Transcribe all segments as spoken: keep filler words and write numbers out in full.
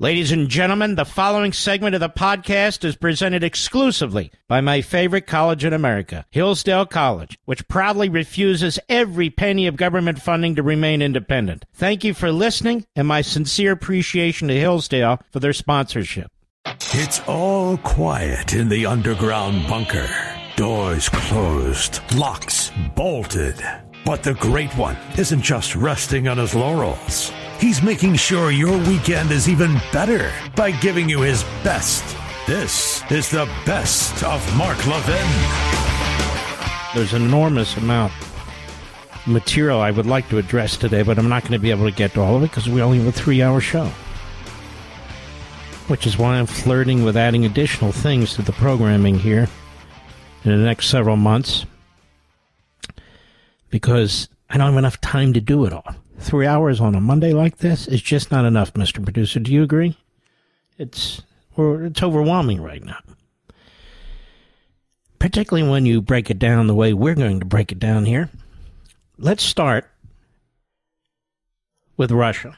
Ladies and gentlemen, the following segment of the podcast is presented exclusively by my favorite college in America, Hillsdale College, which proudly refuses every penny of government funding to remain independent. Thank you for listening, and my sincere appreciation to Hillsdale for their sponsorship. It's all quiet in the underground bunker. Doors closed, locks bolted. But the Great One isn't just resting on his laurels. He's making sure your weekend is even better by giving you his best. This is the best of Mark Levin. There's an enormous amount of material I would like to address today, but I'm not going to be able to get to all of it because we only have a three-hour show. Which is why I'm flirting with adding additional things to the programming here in the next several months. Because I don't have enough time to do it all. Three hours on a Monday like this is just not enough, Mister Producer. Do you agree? It's or it's overwhelming right now. Particularly when you break it down the way we're going to break it down here. Let's start with Russia.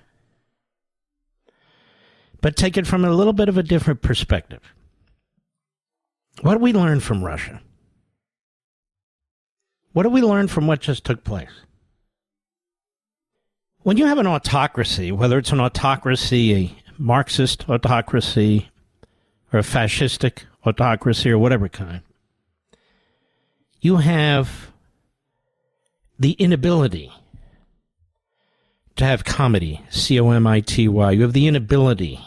But take it from a little bit of a different perspective. What do we learn from Russia? What do we learn from what just took place? When you have an autocracy, whether it's an autocracy, a Marxist autocracy, or a fascistic autocracy, or whatever kind, you have the inability to have comity, C O M I T Y. You have the inability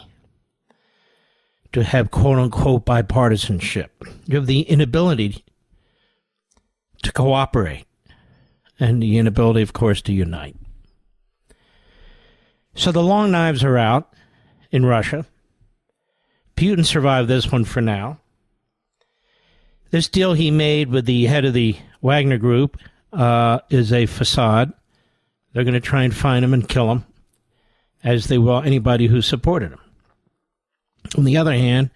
to have quote-unquote bipartisanship. You have the inability to cooperate, and the inability, of course, to unite. So the long knives are out in Russia. Putin survived this one for now. This deal he made with the head of the Wagner group uh, is a facade. They're going to try and find him and kill him, as they will anybody who supported him. On the other hand,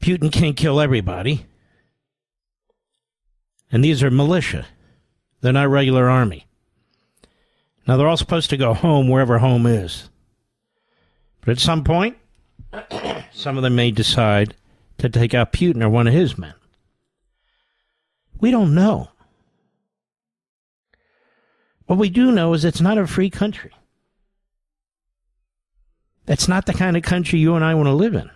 Putin can't kill everybody. And these are militia. They're not regular army. Now, they're all supposed to go home wherever home is. But at some point, some of them may decide to take out Putin or one of his men. We don't know. What we do know is it's not a free country. That's not the kind of country you and I want to live in.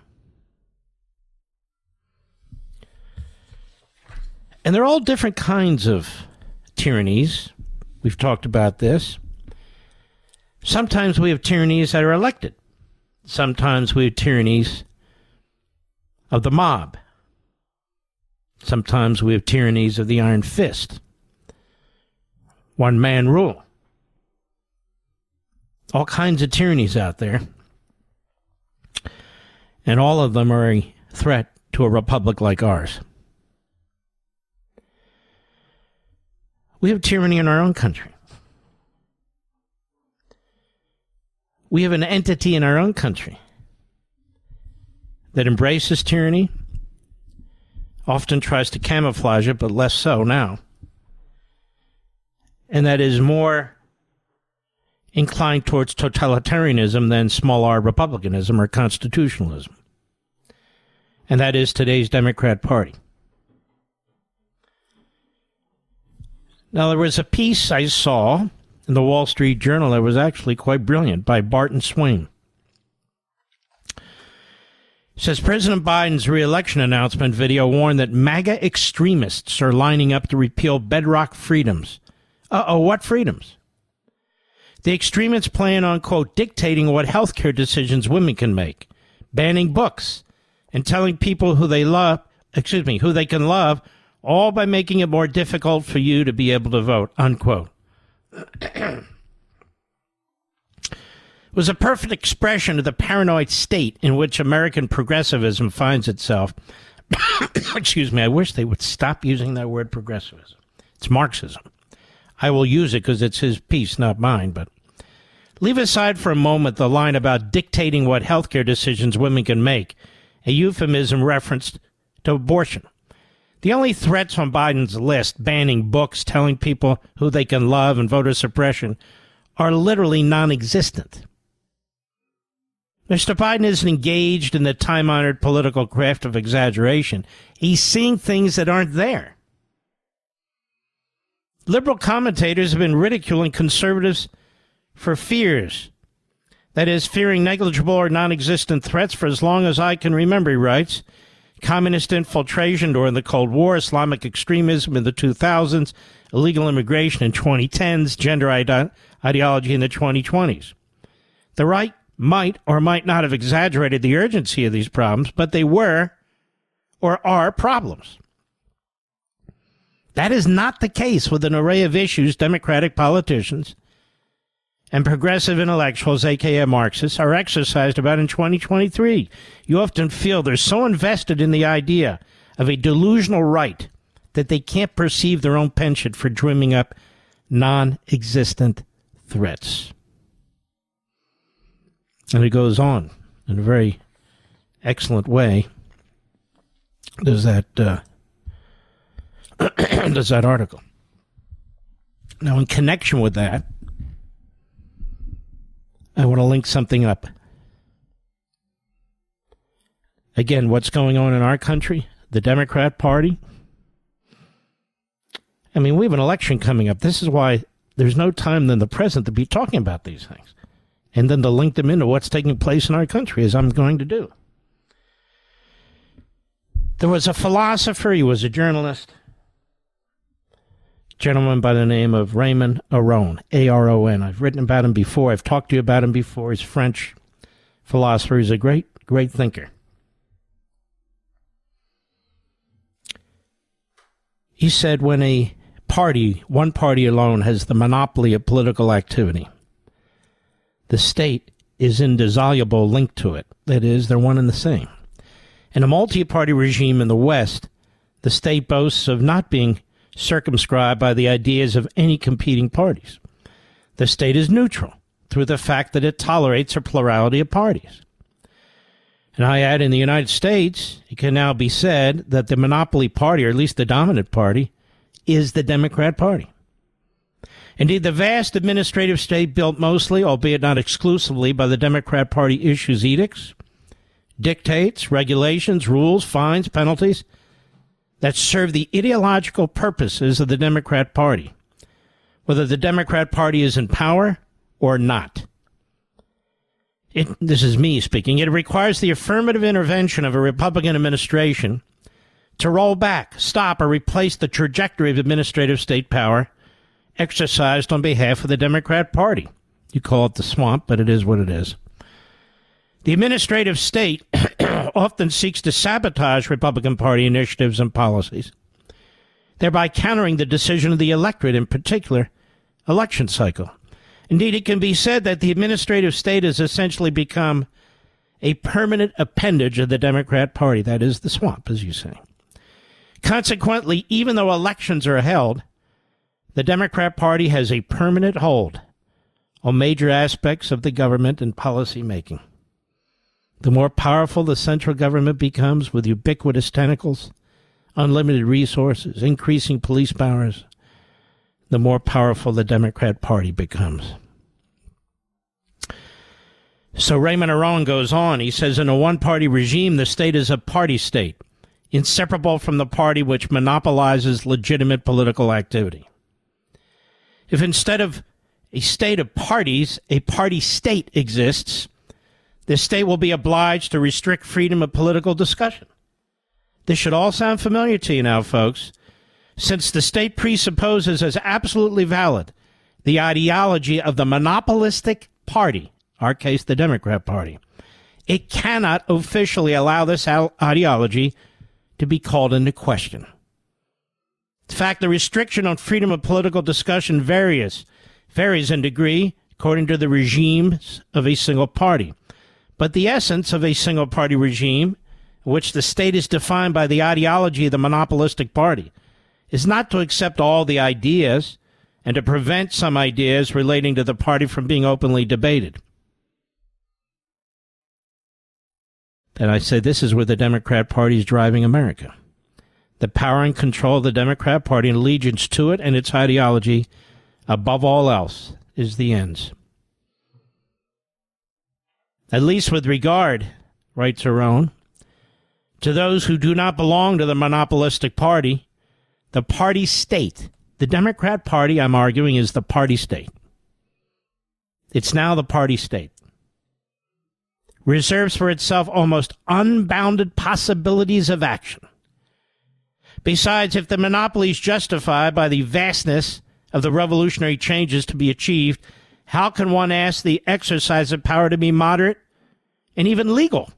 And there are all different kinds of tyrannies. We've talked about this. Sometimes we have tyrannies that are elected. Sometimes we have tyrannies of the mob. Sometimes we have tyrannies of the iron fist. One man rule. All kinds of tyrannies out there. And all of them are a threat to a republic like ours. We have tyranny in our own country. We have an entity in our own country that embraces tyranny, often tries to camouflage it, but less so now, and that is more inclined towards totalitarianism than small r republicanism or constitutionalism. And that is today's Democrat Party. Now, there was a piece I saw in the Wall Street Journal that was actually quite brilliant by Barton Swain. It says, President Biden's re-election announcement video warned that MAGA extremists are lining up to repeal bedrock freedoms. Uh-oh, what freedoms? The extremists plan on, quote, dictating what health care decisions women can make, banning books, and telling people who they love, excuse me, who they can love, all by making it more difficult for you to be able to vote, unquote. It was a perfect expression of the paranoid state in which American progressivism finds itself. Excuse me, I wish they would stop using that word progressivism. It's Marxism. I will use it because it's his piece, not mine, but leave aside for a moment the line about dictating what healthcare decisions women can make, a euphemism referenced to abortion. The only threats on Biden's list, banning books, telling people who they can love, and voter suppression, are literally non-existent. Mister Biden isn't engaged in the time-honored political craft of exaggeration. He's seeing things that aren't there. Liberal commentators have been ridiculing conservatives for fears. That is, fearing negligible or non-existent threats for as long as I can remember, he writes. Communist infiltration during the Cold War, Islamic extremism in the two thousands, illegal immigration in twenty tens, gender ide- ideology in the twenty twenties. The right might or might not have exaggerated the urgency of these problems, but they were or are problems. That is not the case with an array of issues Democratic politicians and progressive intellectuals, a k a. Marxists, are exercised about in twenty twenty-three. You often feel they're so invested in the idea of a delusional right that they can't perceive their own penchant for dreaming up non-existent threats. And it goes on in a very excellent way. Does that, uh, does that article. Now, in connection with that, I want to link something up. Again, what's going on in our country? The Democrat Party? I mean, we have an election coming up. This is why there's no time than the present to be talking about these things. And then to link them into what's taking place in our country, as I'm going to do. There was a philosopher, he was a journalist, gentleman by the name of Raymond Aron, A R O N. I've written about him before. I've talked to you about him before. He's a French philosopher. He's a great, great thinker. He said when a party, one party alone, has the monopoly of political activity, the state is indissoluble linked to it. That is, they're one and the same. In a multi-party regime in the West, the state boasts of not being circumscribed by the ideas of any competing parties. The state is neutral through the fact that it tolerates a plurality of parties. And I add, in the United States, it can now be said that the monopoly party, or at least the dominant party, is the Democrat Party. Indeed, the vast administrative state built mostly, albeit not exclusively, by the Democrat Party issues edicts, dictates, regulations, rules, fines, penalties, that serve the ideological purposes of the Democrat Party, whether the Democrat Party is in power or not. It, this is me speaking. It requires the affirmative intervention of a Republican administration to roll back, stop, or replace the trajectory of administrative state power exercised on behalf of the Democrat Party. You call it the swamp, but it is what it is. The administrative state often seeks to sabotage Republican Party initiatives and policies, thereby countering the decision of the electorate, in particular, election cycle. Indeed, it can be said that the administrative state has essentially become a permanent appendage of the Democrat Party. That is the swamp, as you say. Consequently, even though elections are held, the Democrat Party has a permanent hold on major aspects of the government and policy making. The more powerful the central government becomes with ubiquitous tentacles, unlimited resources, increasing police powers, the more powerful the Democrat Party becomes. So Raymond Aron goes on. He says, in a one-party regime, the state is a party state, inseparable from the party which monopolizes legitimate political activity. If instead of a state of parties, a party state exists, the state will be obliged to restrict freedom of political discussion. This should all sound familiar to you now, folks, since the state presupposes as absolutely valid the ideology of the monopolistic party, our case, the Democrat Party. It cannot officially allow this ideology to be called into question. In fact, the restriction on freedom of political discussion varies, varies in degree according to the regimes of a single party. But the essence of a single-party regime, in which the state is defined by the ideology of the monopolistic party, is not to accept all the ideas and to prevent some ideas relating to the party from being openly debated. And I say this is where the Democrat Party is driving America. The power and control of the Democrat Party and allegiance to it and its ideology, above all else, is the ends. at least with regard, writes Aron, to those who do not belong to the monopolistic party, the party state. The Democrat Party, I'm arguing, is the party state. It's now the party state. Reserves for itself almost unbounded possibilities of action. Besides, if the monopoly is justified by the vastness of the revolutionary changes to be achieved, how can one ask the exercise of power to be moderate and even legal?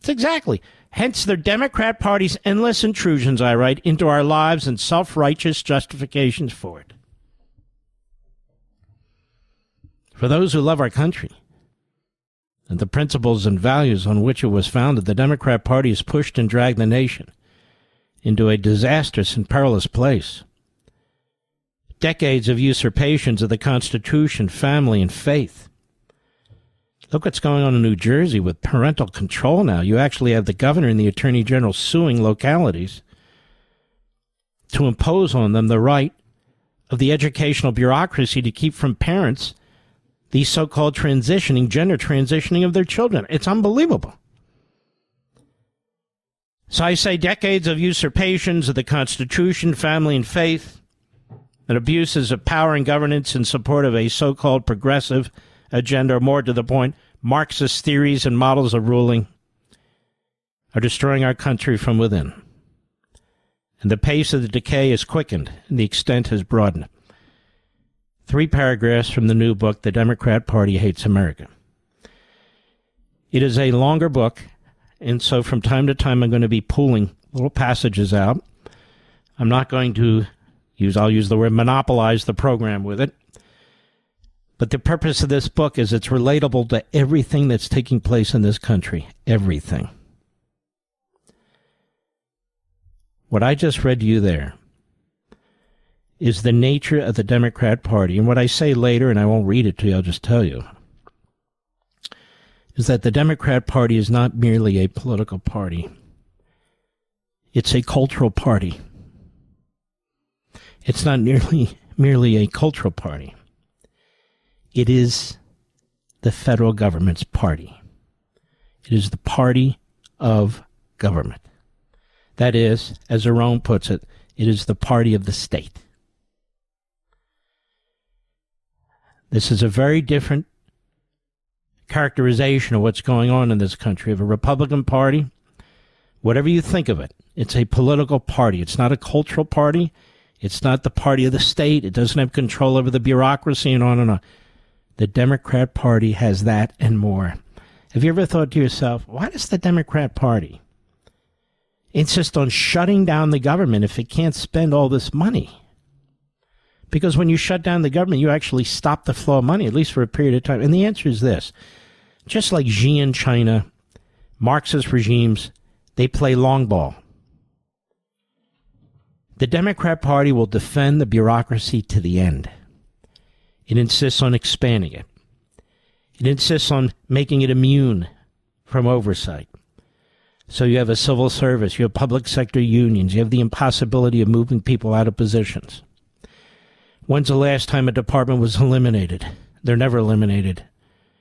It's exactly. Hence the Democrat Party's endless intrusions, I write, into our lives and self-righteous justifications for it. For those who love our country and the principles and values on which it was founded, the Democrat Party has pushed and dragged the nation into a disastrous and perilous place. Decades of usurpations of the Constitution, family, and faith. Look what's going on in New Jersey with parental control now. You actually have the governor and the attorney general suing localities to impose on them the right of the educational bureaucracy to keep from parents the so-called transitioning, gender transitioning of their children. It's unbelievable. So I say decades of usurpations of the Constitution, family, and faith, and abuses of power and governance in support of a so-called progressive agenda, or more to the point, Marxist theories and models of ruling, are destroying our country from within. And the pace of the decay is quickened, and the extent has broadened. Three paragraphs from the new book, The Democrat Party Hates America. It is a longer book, and so from time to time I'm going to be pulling little passages out. I'm not going to use, I'll use the word monopolize the program with it. But the purpose of this book is it's relatable to everything that's taking place in this country. Everything. What I just read to you there is the nature of the Democrat Party. And what I say later, and I won't read it to you, I'll just tell you, is that the Democrat Party is not merely a political party. It's a cultural party. It's not merely, merely a cultural party. It is the federal government's party. It is the party of government. That is, as Aron puts it, it is the party of the state. This is a very different characterization of what's going on in this country, of a Republican Party. Whatever you think of it, it's a political party. It's not a cultural party. It's not the party of the state. It doesn't have control over the bureaucracy and on and on. The Democrat Party has that and more. Have you ever thought to yourself, why does the Democrat Party insist on shutting down the government if it can't spend all this money? Because when you shut down the government, you actually stop the flow of money, at least for a period of time. And the answer is this. Just like Xi in China, Marxist regimes, they play long ball. The Democrat Party will defend the bureaucracy to the end. It insists on expanding it. It insists on making it immune from oversight. So you have a civil service, you have public sector unions, you have the impossibility of moving people out of positions. When's the last time a department was eliminated? They're never eliminated.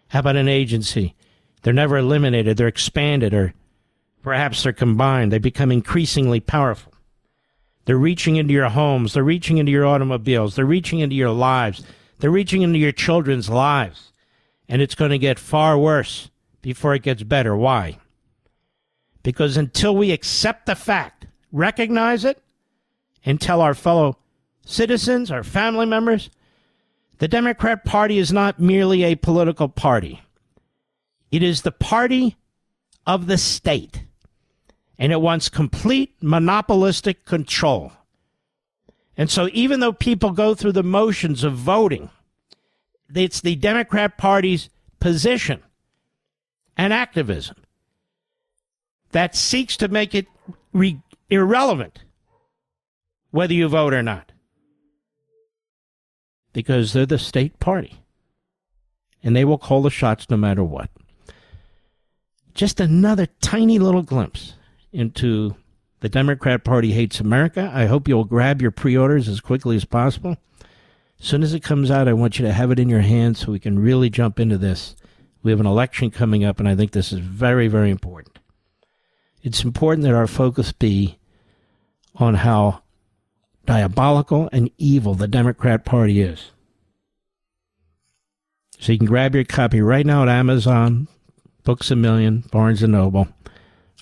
How about an agency? They're never eliminated. They're expanded, or perhaps they're combined. They become increasingly powerful. They're reaching into your homes. They're reaching into your automobiles. They're reaching into your lives. They're reaching into your children's lives, and it's going to get far worse before it gets better. Why? Because until we accept the fact, recognize it, and tell our fellow citizens, our family members, the Democrat Party is not merely a political party. It is the party of the state, and it wants complete monopolistic control. And so even though people go through the motions of voting, it's the Democrat Party's position and activism that seeks to make it re- irrelevant whether you vote or not. Because they're the state party. And they will call the shots no matter what. Just another tiny little glimpse into The Democrat Party Hates America. I hope you'll grab your pre-orders as quickly as possible. As soon as it comes out, I want you to have it in your hands so we can really jump into this. We have an election coming up, and I think this is very, very important. It's important that our focus be on how diabolical and evil the Democrat Party is. So you can grab your copy right now at Amazon, Books a Million, Barnes and Noble,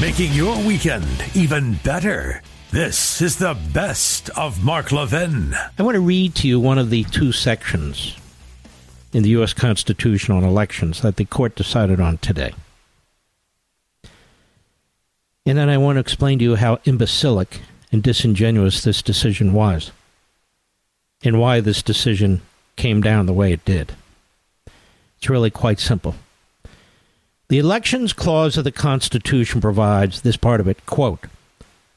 Making your weekend even better. This is the best of Mark Levin. I want to read to you one of the two sections in the U S Constitution on elections that the court decided on today. And then I want to explain to you how imbecilic and disingenuous this decision was, and why this decision came down the way it did. It's really quite simple. The Elections Clause of the Constitution provides this part of it, quote,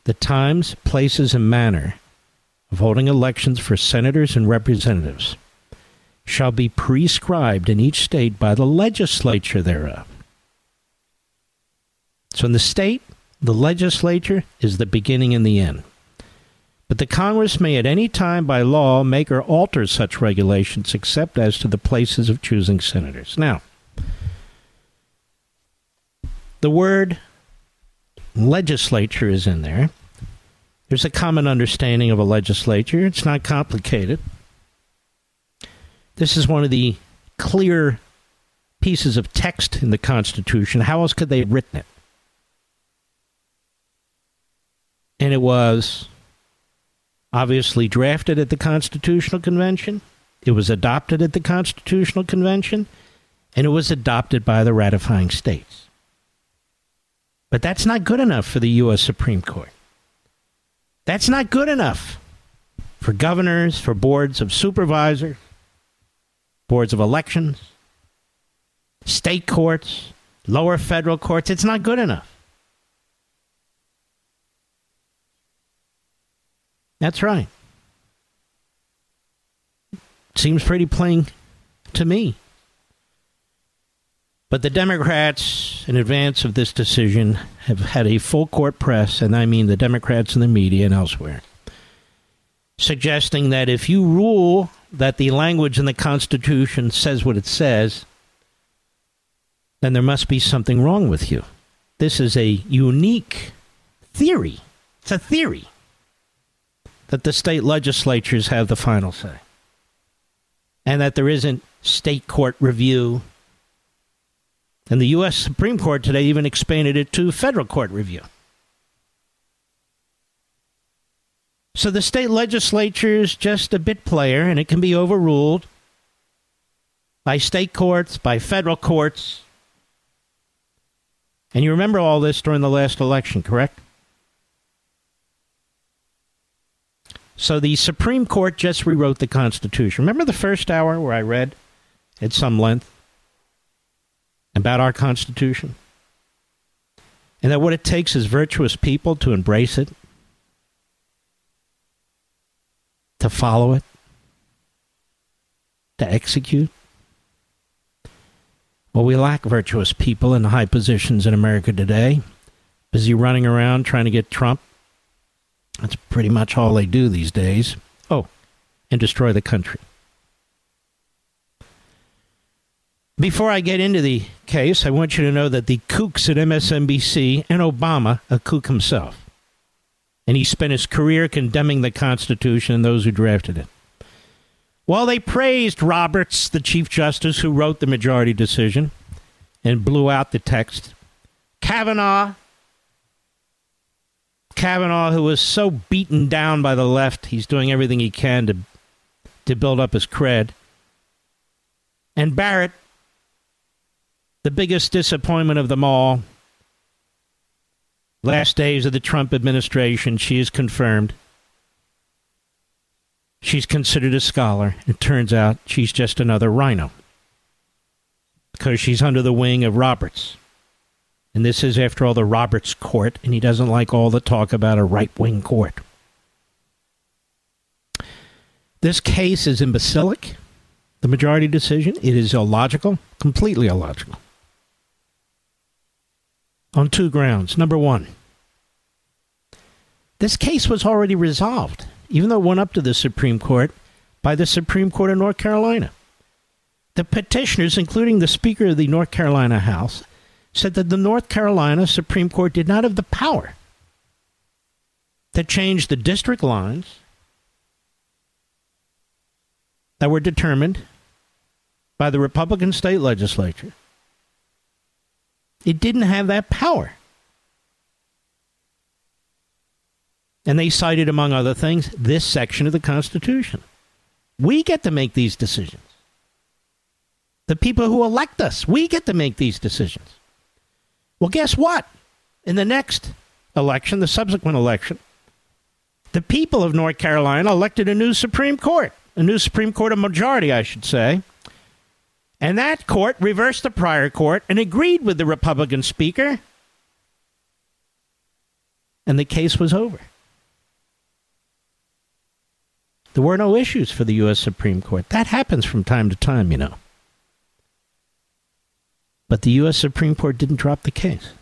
the times, places, and manner of holding elections for senators and representatives shall be prescribed in each state by the legislature thereof. So in the state, the legislature is the beginning and the end. But the Congress may at any time by law make or alter such regulations except as to the places of choosing senators. Now, the word legislature is in there. There's a common understanding of a legislature. It's not complicated. This is one of the clear pieces of text in the Constitution. How else could they have written it? And it was obviously drafted at the Constitutional Convention. It was adopted at the Constitutional Convention. And it was adopted by the ratifying states. But that's not good enough for the U S Supreme Court. That's not good enough for governors, for boards of supervisors, boards of elections, state courts, lower federal courts. It's not good enough. That's right. Seems pretty plain to me. But the Democrats, in advance of this decision, have had a full court press, and I mean the Democrats in the media and elsewhere, suggesting that if you rule that the language in the Constitution says what it says, then there must be something wrong with you. This is a unique theory. It's a theory that the state legislatures have the final say, and that there isn't state court review. And the U S Supreme Court today even expanded it to federal court review. So the state legislature is just a bit player, and it can be overruled by state courts, by federal courts. And you remember all this during the last election, correct? So the Supreme Court just rewrote the Constitution. Remember the first hour where I read at some length about our Constitution, and that what it takes is virtuous people to embrace it, to follow it, to execute? Well, we lack virtuous people in high positions in America today, busy running around trying to get Trump. That's pretty much all they do these days. Oh, and destroy the country. Before I get into the case, I want you to know that the kooks at M S N B C and Obama, a kook himself, and he spent his career condemning the Constitution and those who drafted it. While they praised Roberts, the Chief Justice, who wrote the majority decision and blew out the text, Kavanaugh, Kavanaugh, who was so beaten down by the left, he's doing everything he can to, to build up his cred, and Barrett, the biggest disappointment of them all, last days of the Trump administration, she is confirmed. She's considered a scholar. It turns out she's just another rhino because she's under the wing of Roberts. And this is, after all, the Roberts court, and he doesn't like all the talk about a right-wing court. This case is imbecilic, the majority decision. It is illogical, completely illogical. On two grounds. Number one, this case was already resolved, even though it went up to the Supreme Court, by the Supreme Court of North Carolina. The petitioners, including the Speaker of the North Carolina House, said that the North Carolina Supreme Court did not have the power to change the district lines that were determined by the Republican state legislature. It didn't have that power. And they cited, among other things, this section of the Constitution. We get to make these decisions. The people who elect us, we get to make these decisions. Well, guess what? In the next election, the subsequent election, the people of North Carolina elected a new Supreme Court, a new Supreme Court of majority, I should say. And that court reversed the prior court and agreed with the Republican speaker. And the case was over. There were no issues for the U S Supreme Court. That happens from time to time, you know. But the U S Supreme Court didn't drop the case.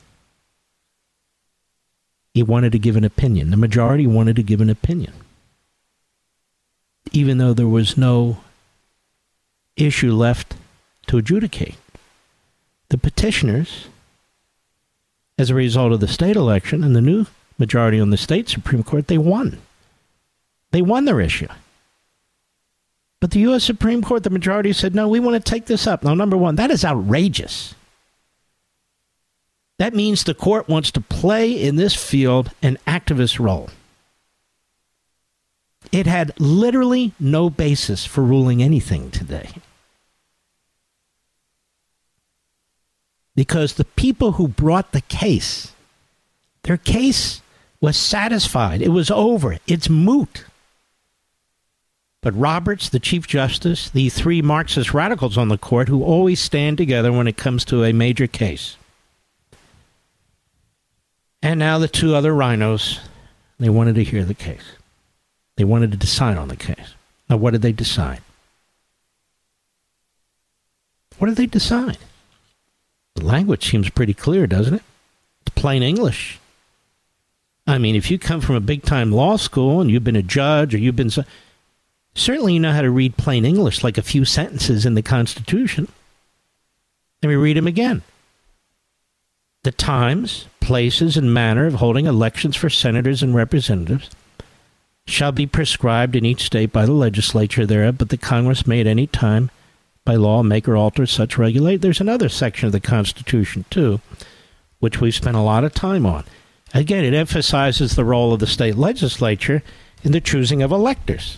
It wanted to give an opinion. The majority wanted to give an opinion. Even though there was no issue left to adjudicate. The petitioners, as a result of the state election and the new majority on the state Supreme Court, they won. They won their issue. But the U S Supreme Court, the majority said, no, we want to take this up. Now, number one, that is outrageous. That means the court wants to play in this field an activist role. It had literally no basis for ruling anything today. Because the people who brought the case, their case was satisfied. It was over. It's moot. But Roberts, the Chief Justice, the three Marxist radicals on the court who always stand together when it comes to a major case. And now the two other rhinos, they wanted to hear the case. They wanted to decide on the case. Now, what did they decide? What did they decide? The language seems pretty clear, doesn't it? It's plain English. I mean, if you come from a big-time law school and you've been a judge or you've been... So, certainly you know how to read plain English, like a few sentences in the Constitution. Let me read them again. The times, places, and manner of holding elections for senators and representatives shall be prescribed in each state by the legislature thereof, but the Congress may at any time by law make or alter such regulate. There's another section of the Constitution, too, which we've spent a lot of time on. Again, it emphasizes the role of the state legislature in the choosing of electors.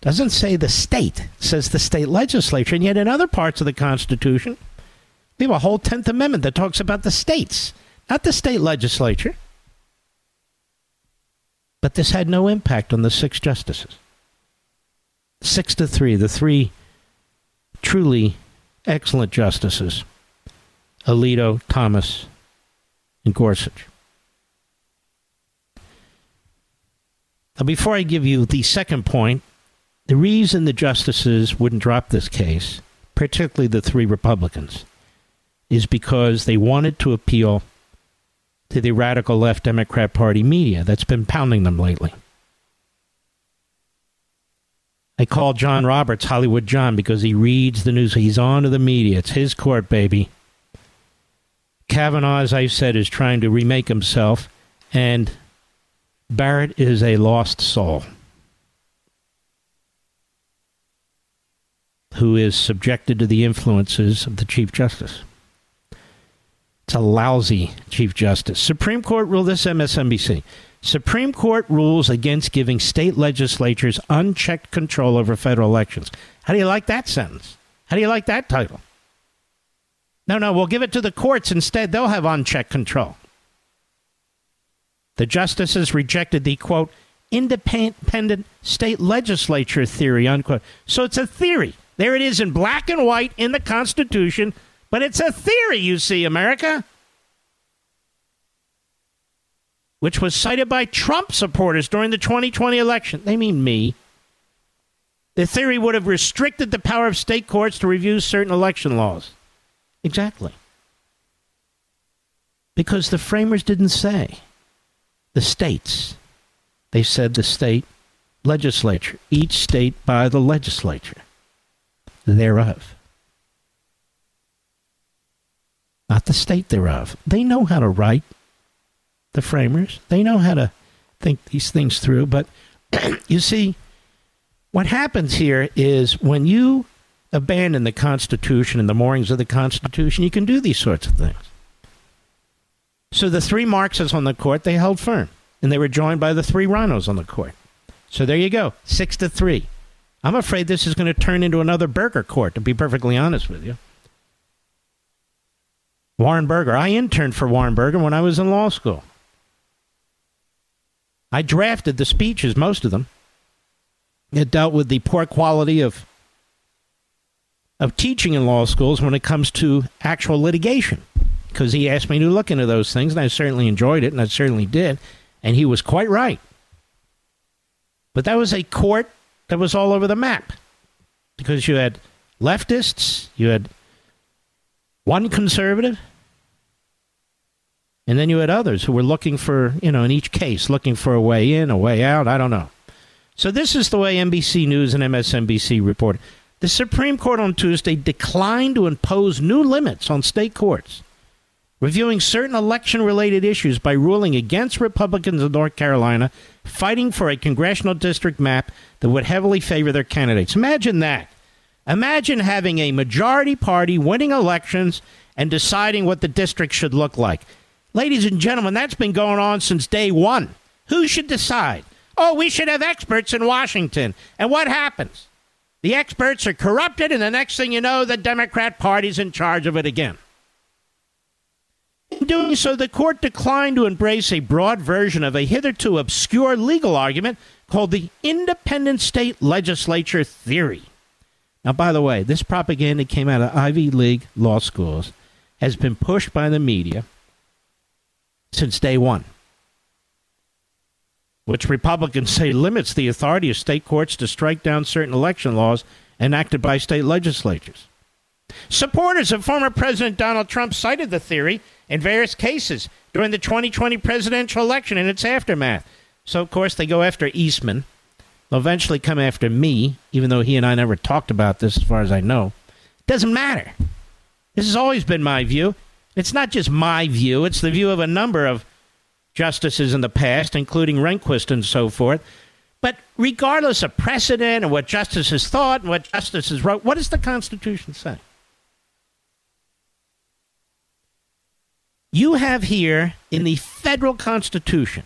Doesn't say the state, it says the state legislature. And yet in other parts of the Constitution, we have a whole tenth Amendment that talks about the states, not the state legislature. But this had no impact on the six justices. Six to three, the three truly excellent justices, Alito, Thomas, and Gorsuch. Now, before I give you the second point, the reason the justices wouldn't drop this case, particularly the three Republicans, is because they wanted to appeal to the radical left Democrat Party media that's been pounding them lately. I call John Roberts Hollywood John because he reads the news. He's on to the media. It's his court, baby. Kavanaugh, as I said, is trying to remake himself, and Barrett is a lost soul who is subjected to the influences of the Chief Justice. It's a lousy Chief Justice. Supreme Court ruled this, M S N B C. Supreme Court rules against giving state legislatures unchecked control over federal elections. How do you like that sentence? How do you like that title? No, no, we'll give it to the courts instead. They'll have unchecked control. The justices rejected the, quote, independent state legislature theory, unquote. So it's a theory. There it is in black and white in the Constitution, but it's a theory, you see, America, which was cited by Trump supporters during the twenty twenty election. They mean me. The theory would have restricted the power of state courts to review certain election laws. Exactly. Because the framers didn't say the states. They said the state legislature, each state by the legislature thereof. Not the state thereof. They know how to write. The framers, they know how to think these things through. But you see, what happens here is when you abandon the Constitution and the moorings of the Constitution, you can do these sorts of things. So the three Marxists on the court, they held firm. And they were joined by the three rhinos on the court. So there you go, six to three. I'm afraid this is going to turn into another Burger court, to be perfectly honest with you. Warren Burger. I interned for Warren Burger when I was in law school. I drafted the speeches, most of them. It dealt with the poor quality of, of teaching in law schools when it comes to actual litigation, because he asked me to look into those things, and I certainly enjoyed it, and I certainly did, and he was quite right. But that was a court that was all over the map, because you had leftists, you had one conservative, and then you had others who were looking for, you know, in each case, looking for a way in, a way out. I don't know. So this is the way N B C News and M S N B C reported. The Supreme Court on Tuesday declined to impose new limits on state courts, reviewing certain election-related issues by ruling against Republicans in North Carolina, fighting for a congressional district map that would heavily favor their candidates. Imagine that. Imagine having a majority party winning elections and deciding what the district should look like. Ladies and gentlemen, that's been going on since day one. Who should decide? Oh, we should have experts in Washington. And what happens? The experts are corrupted, and the next thing you know, the Democrat Party's in charge of it again. In doing so, the court declined to embrace a broad version of a hitherto obscure legal argument called the independent state legislature theory. Now, by the way, this propaganda came out of Ivy League law schools, has been pushed by the media since day one, which Republicans say limits the authority of state courts to strike down certain election laws enacted by state legislatures. Supporters of former President Donald Trump cited the theory in various cases during the twenty twenty presidential election and its aftermath. So, of course, they go after Eastman. They'll eventually come after me, even though he and I never talked about this as far as I know. It doesn't matter. This has always been my view. It's not just my view. It's the view of a number of justices in the past, including Rehnquist and so forth. But regardless of precedent and what justices thought and what justices wrote, what does the Constitution say? You have here in the federal Constitution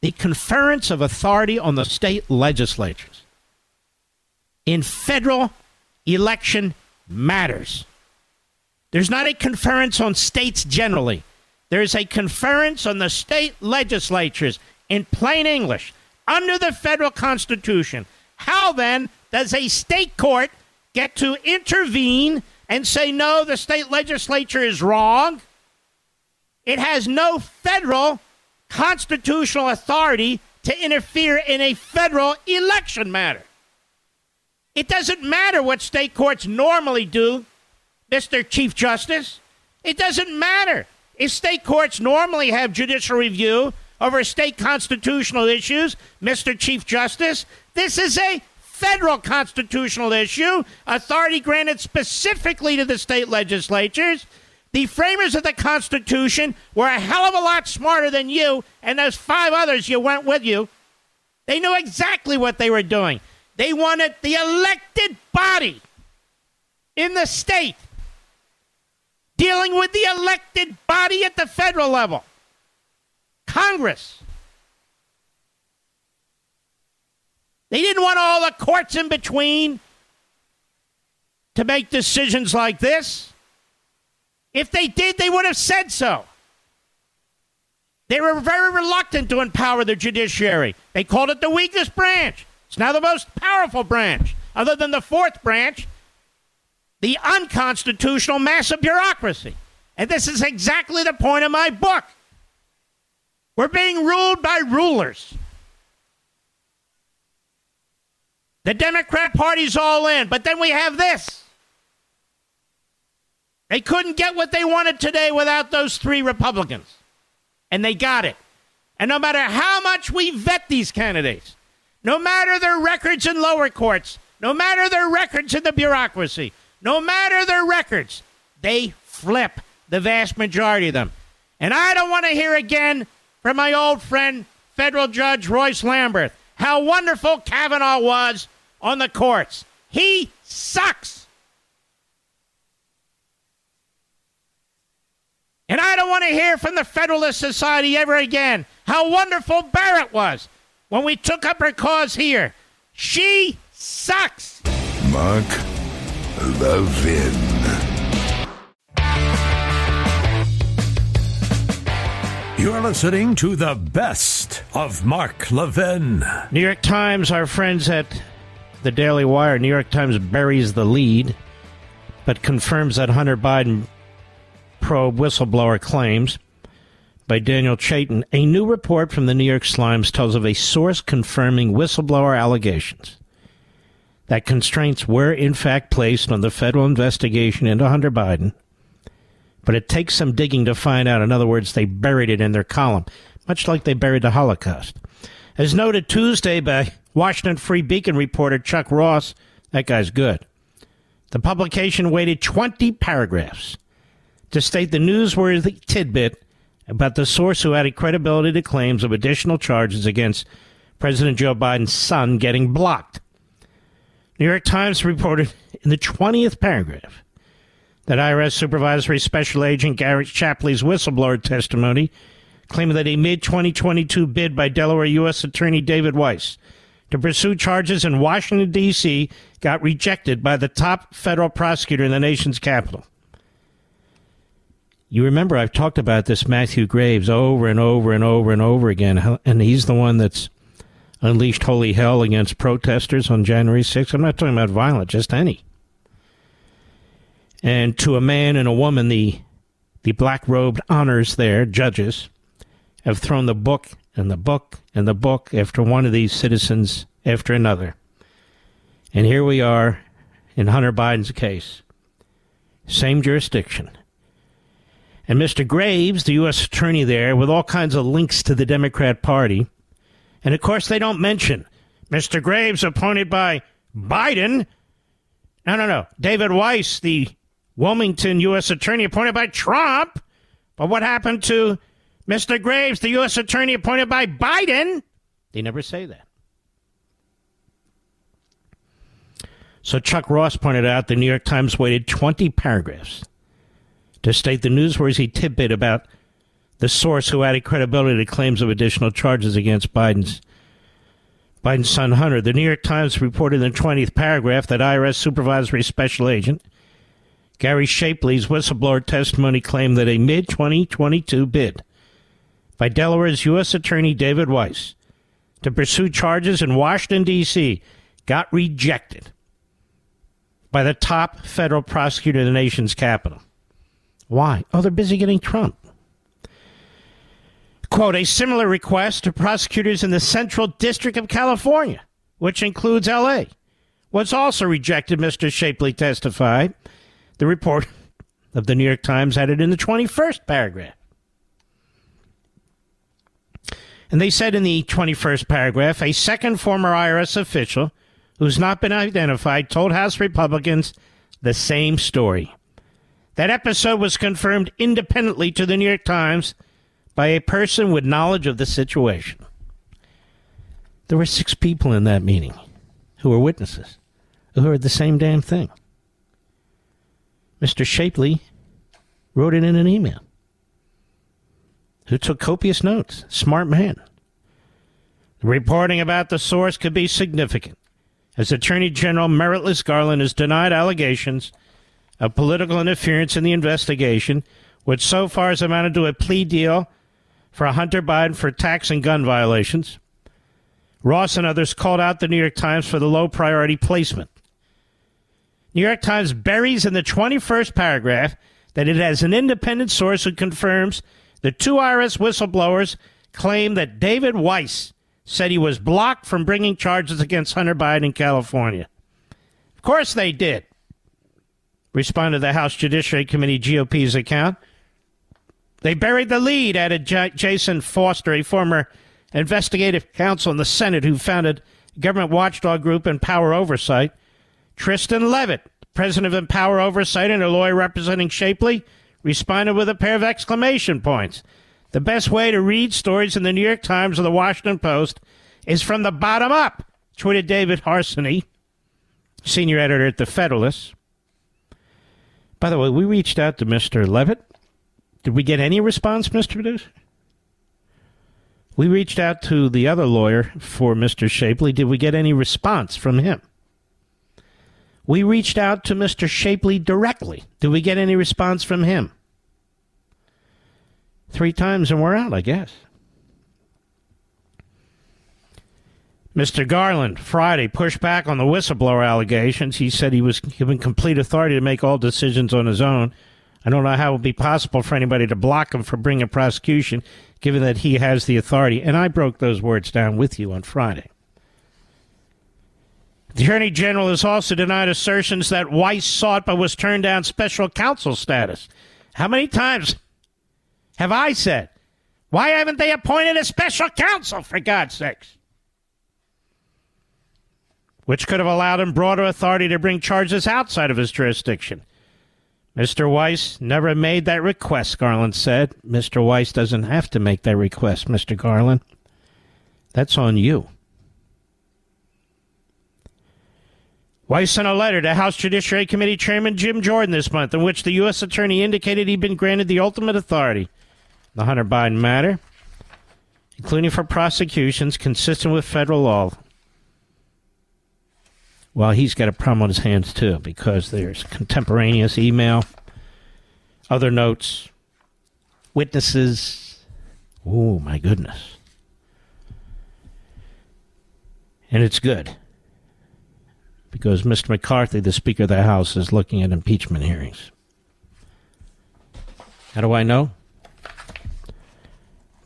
the conference of authority on the state legislatures in federal election matters. There's not a conference on states generally. There is a conference on the state legislatures in plain English under the federal Constitution. How then does a state court get to intervene and say, no, the state legislature is wrong? It has no federal constitutional authority to interfere in a federal election matter. It doesn't matter what state courts normally do, Mister Chief Justice. It doesn't matter if state courts normally have judicial review over state constitutional issues, Mister Chief Justice. This is a federal constitutional issue, authority granted specifically to the state legislatures. The framers of the Constitution were a hell of a lot smarter than you and those five others you went with you. They knew exactly what they were doing. They wanted the elected body in the state dealing with the elected body at the federal level, Congress. They didn't want all the courts in between to make decisions like this. If they did, they would have said so. They were very reluctant to empower the judiciary. They called it the weakest branch. It's now the most powerful branch, other than the fourth branch, the unconstitutional mass of bureaucracy. And this is exactly the point of my book. We're being ruled by rulers. The Democrat Party's all in, but then we have this. They couldn't get what they wanted today without those three Republicans. And they got it. And no matter how much we vet these candidates, no matter their records in lower courts, no matter their records in the bureaucracy, no matter their records, they flip, the vast majority of them. And I don't want to hear again from my old friend, federal Judge Royce Lamberth, how wonderful Kavanaugh was on the courts. He sucks. And I don't want to hear from the Federalist Society ever again how wonderful Barrett was when we took up her cause here. She sucks. Mark Levin. You're listening to the best of Mark Levin. New York Times, our friends at the Daily Wire, New York Times buries the lead, but confirms that Hunter Biden probe whistleblower claims by Daniel Chaitin. A new report from the New York Slimes tells of a source confirming whistleblower allegations that constraints were in fact placed on the federal investigation into Hunter Biden, but it takes some digging to find out. In other words, they buried it in their column, much like they buried the Holocaust. As noted Tuesday by Washington Free Beacon reporter Chuck Ross, that guy's good, the publication weighted twenty paragraphs to state the newsworthy tidbit about the source who added credibility to claims of additional charges against President Joe Biden's son getting blocked. New York Times reported in the twentieth paragraph that I R S Supervisory Special Agent Garrett Shapley's whistleblower testimony claimed that a mid twenty twenty-two bid by Delaware U S Attorney David Weiss to pursue charges in Washington, D C got rejected by the top federal prosecutor in the nation's capital. You remember I've talked about this Matthew Graves over and over and over and over again, and he's the one that's unleashed holy hell against protesters on January sixth. I'm not talking about violent, just any. And to a man and a woman, the the black-robed honors there, judges, have thrown the book and the book and the book after one of these citizens after another. And here we are in Hunter Biden's case. Same jurisdiction. And Mister Graves, the U S attorney there, with all kinds of links to the Democrat Party. And, of course, they don't mention Mister Graves appointed by Biden. No, no, no. David Weiss, the Wilmington U S attorney appointed by Trump. But what happened to Mister Graves, the U S attorney appointed by Biden? They never say that. So Chuck Ross pointed out the New York Times weighted twenty paragraphs. To state the newsworthy tidbit about the source who added credibility to claims of additional charges against Biden's Biden's son, Hunter. The New York Times reported in the twentieth paragraph that I R S Supervisory Special Agent Gary Shapley's whistleblower testimony claimed that a mid twenty twenty-two bid by Delaware's U S Attorney David Weiss to pursue charges in Washington, D C got rejected by the top federal prosecutor in the nation's capital. Why? Oh, they're busy getting Trump. Quote, a similar request to prosecutors in the Central District of California, which includes L A, was also rejected, Mister Shapley testified. The report of the New York Times added in the twenty-first paragraph. And they said in the twenty-first paragraph, a second former I R S official who's not been identified, told House Republicans the same story. That episode was confirmed independently to the New York Times by a person with knowledge of the situation. There were six people in that meeting who were witnesses who heard the same damn thing. Mister Shapley wrote it in an email, who took copious notes, smart man. The reporting about the source could be significant, as Attorney General Merrick Garland has denied allegations of political interference in the investigation, which so far has amounted to a plea deal for Hunter Biden for tax and gun violations. Ross and others called out the New York Times for the low-priority placement. New York Times buries in the twenty-first paragraph that it has an independent source who confirms the two I R S whistleblowers claim that David Weiss said he was blocked from bringing charges against Hunter Biden in California. Of course they did, responded the House Judiciary Committee G O P's account. They buried the lead, added J- Jason Foster, a former investigative counsel in the Senate who founded government watchdog group Empower Oversight. Tristan Levitt, president of Empower Oversight and a lawyer representing Shapley, responded with a pair of exclamation points. The best way to read stories in the New York Times or the Washington Post is from the bottom up, tweeted David Harsany, senior editor at The Federalist. By the way, we reached out to Mister Levitt. Did we get any response, Mister Producer? We reached out to the other lawyer for Mister Shapley. Did we get any response from him? We reached out to Mister Shapley directly. Did we get any response from him? Three times and we're out, I guess. Mister Garland, Friday, pushed back on the whistleblower allegations. He said he was given complete authority to make all decisions on his own. I don't know how it would be possible for anybody to block him from bringing a prosecution, given that he has the authority. And I broke those words down with you on Friday. The Attorney General has also denied assertions that Weiss sought but was turned down special counsel status. How many times have I said, why haven't they appointed a special counsel, for God's sakes? Which could have allowed him broader authority to bring charges outside of his jurisdiction. Mister Weiss never made that request, Garland said. Mister Weiss doesn't have to make that request, Mister Garland. That's on you. Weiss sent a letter to House Judiciary Committee Chairman Jim Jordan this month in which the U S attorney indicated he'd been granted the ultimate authority in the Hunter Biden matter, including for prosecutions consistent with federal law. Well, he's got a problem on his hands, too, because there's contemporaneous email, other notes, witnesses. Oh, my goodness. And it's good, because Mister McCarthy, the Speaker of the House, is looking at impeachment hearings. How do I know?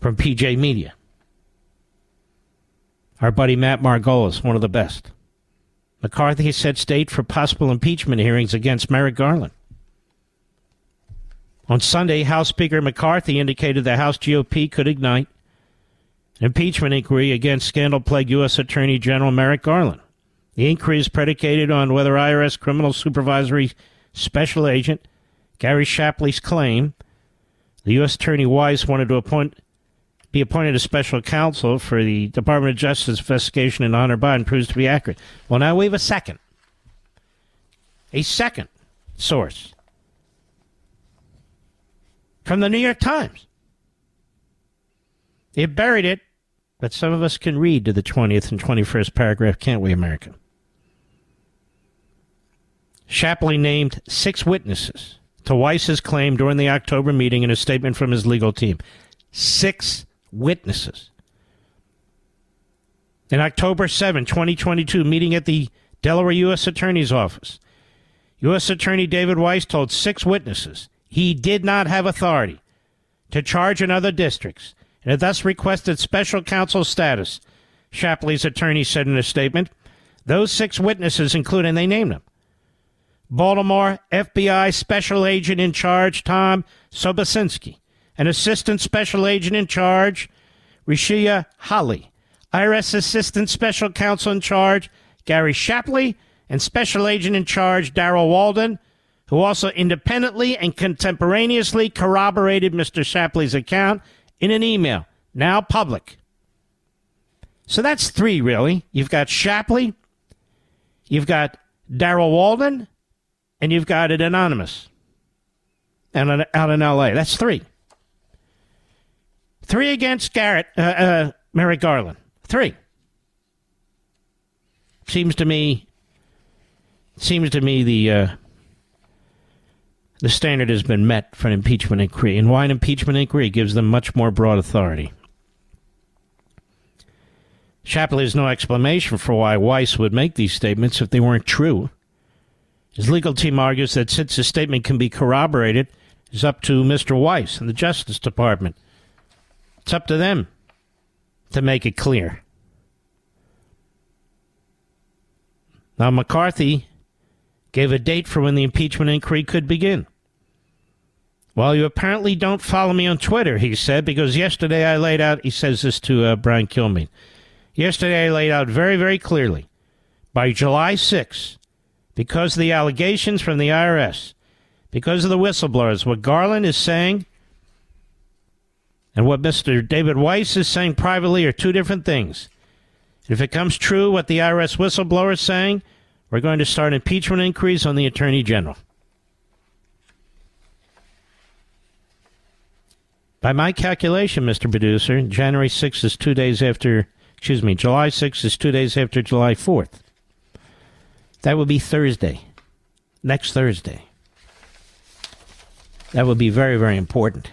From P J Media. Our buddy Matt Margolis, one of the best. McCarthy sets date for possible impeachment hearings against Merrick Garland. On Sunday, House Speaker McCarthy indicated the House G O P could ignite an impeachment inquiry against scandal-plagued U S Attorney General Merrick Garland. The inquiry is predicated on whether I R S Criminal Supervisory Special Agent Gary Shapley's claim the U S Attorney Weiss wanted to appoint be appointed a special counsel for the Department of Justice investigation into Hunter Biden proves to be accurate. Well, now we have a second. A second source. From the New York Times. They buried it, but some of us can read to the twentieth and twenty-first paragraph, can't we, America? Shapley named six witnesses to Weiss's claim during the October meeting in a statement from his legal team. Six witnesses. In October seventh, twenty twenty-two, meeting at the Delaware U S Attorney's Office, U S Attorney David Weiss told six witnesses he did not have authority to charge in other districts and had thus requested special counsel status, Shapley's attorney said in a statement. Those six witnesses include, and they named them, Baltimore F B I Special Agent in Charge Tom Sobosinski, an Assistant Special Agent in Charge, Rishia Holly, I R S Assistant Special Counsel in Charge, Gary Shapley, and Special Agent in Charge Darrell Walden, who also independently and contemporaneously corroborated Mister Shapley's account in an email, now public. So that's three, really. You've got Shapley, you've got Darrell Walden, and you've got it anonymous and out in L A. That's three. Three against Garrett, uh, uh, Merrick Garland. Three. Seems to me, seems to me the uh, the standard has been met for an impeachment inquiry, and why an impeachment inquiry gives them much more broad authority. Shapley has no explanation for why Weiss would make these statements if they weren't true. His legal team argues that since the statement can be corroborated, it's up to Mister Weiss and the Justice Department. It's up to them to make it clear. Now, McCarthy gave a date for when the impeachment inquiry could begin. Well, you apparently don't follow me on Twitter, he said, because yesterday I laid out, he says this to uh, Brian Kilmeade, yesterday I laid out very, very clearly, by July sixth, because of the allegations from the I R S, because of the whistleblowers, what Garland is saying and what Mister David Weiss is saying privately are two different things. If it comes true what the I R S whistleblower is saying, we're going to start impeachment inquiries on the Attorney General. By my calculation, Mister Producer, January sixth is two days after, excuse me, July sixth is two days after July fourth. That would be Thursday, next Thursday. That would be very, very important.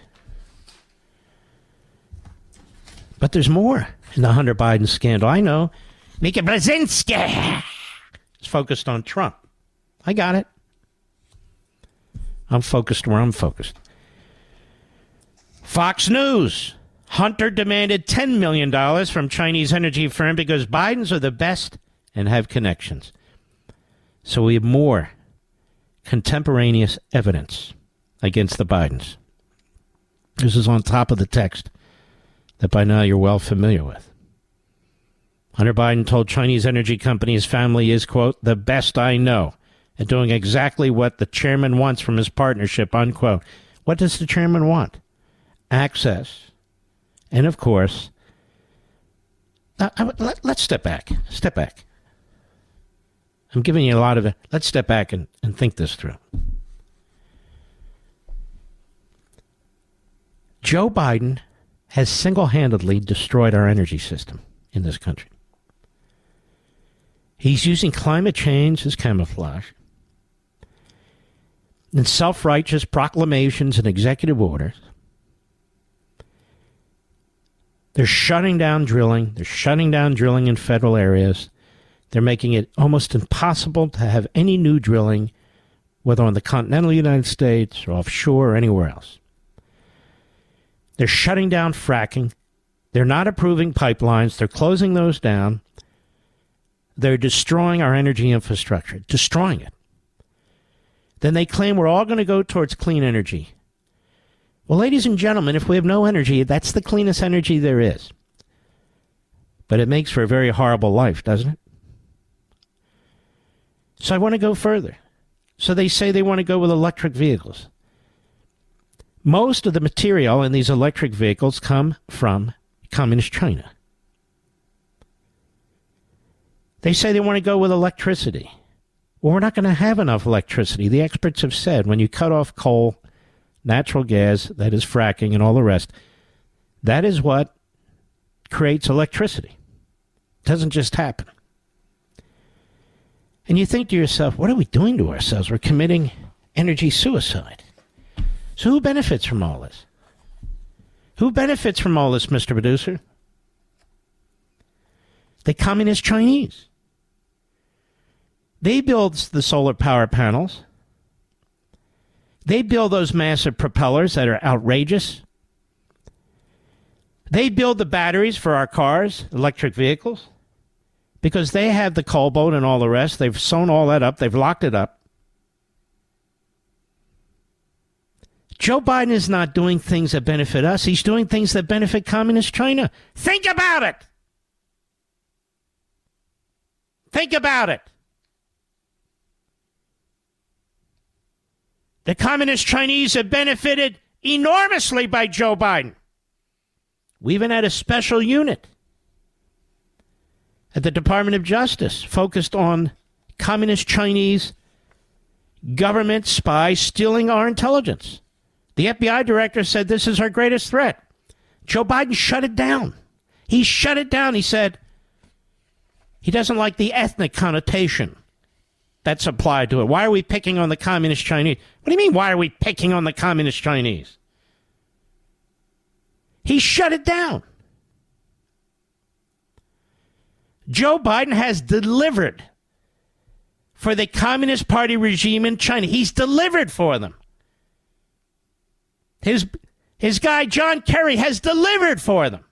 But there's more in the Hunter Biden scandal. I know. Mika Brzezinski is focused on Trump. I got it. I'm focused where I'm focused. Fox News. Hunter demanded ten million dollars from Chinese energy firm because Bidens are the best and have connections. So we have more contemporaneous evidence against the Bidens. This is on top of the text that by now you're well familiar with. Hunter Biden told Chinese energy company his family is, quote, the best I know at doing exactly what the chairman wants from his partnership, unquote. What does the chairman want? Access. And, of course, uh, I, let, let's step back. Step back. I'm giving you a lot of it. Let's step back and, and think this through. Joe Biden has single-handedly destroyed our energy system in this country. He's using climate change as camouflage and self-righteous proclamations and executive orders. They're shutting down drilling. They're shutting down drilling in federal areas. They're making it almost impossible to have any new drilling, whether on the continental United States or offshore or anywhere else. They're shutting down fracking. They're not approving pipelines. They're closing those down. They're destroying our energy infrastructure, destroying it. Then they claim we're all going to go towards clean energy. Well, ladies and gentlemen, if we have no energy, that's the cleanest energy there is. But it makes for a very horrible life, doesn't it? So I want to go further. So they say they want to go with electric vehicles. Most of the material in these electric vehicles come from Communist China. They say they want to go with electricity. Well, we're not going to have enough electricity. The experts have said when you cut off coal, natural gas, that is fracking and all the rest, that is what creates electricity. It doesn't just happen. And you think to yourself, what are we doing to ourselves? We're committing energy suicide. So who benefits from all this? Who benefits from all this, Mister Producer? The Communist Chinese. They build the solar power panels. They build those massive propellers that are outrageous. They build the batteries for our cars, electric vehicles, because they have the cobalt and all the rest. They've sewn all that up. They've locked it up. Joe Biden is not doing things that benefit us. He's doing things that benefit Communist China. Think about it. Think about it. The communist Chinese have benefited enormously by Joe Biden. We even had a special unit at the Department of Justice focused on communist Chinese government spies stealing our intelligence. The F B I director said this is our greatest threat. Joe Biden shut it down. He shut it down. He said he doesn't like the ethnic connotation that's applied to it. Why are we picking on the communist Chinese? What do you mean, why are we picking on the communist Chinese? He shut it down. Joe Biden has delivered for the Communist Party regime in China. He's delivered for them. His, his guy, John Kerry, has delivered for them.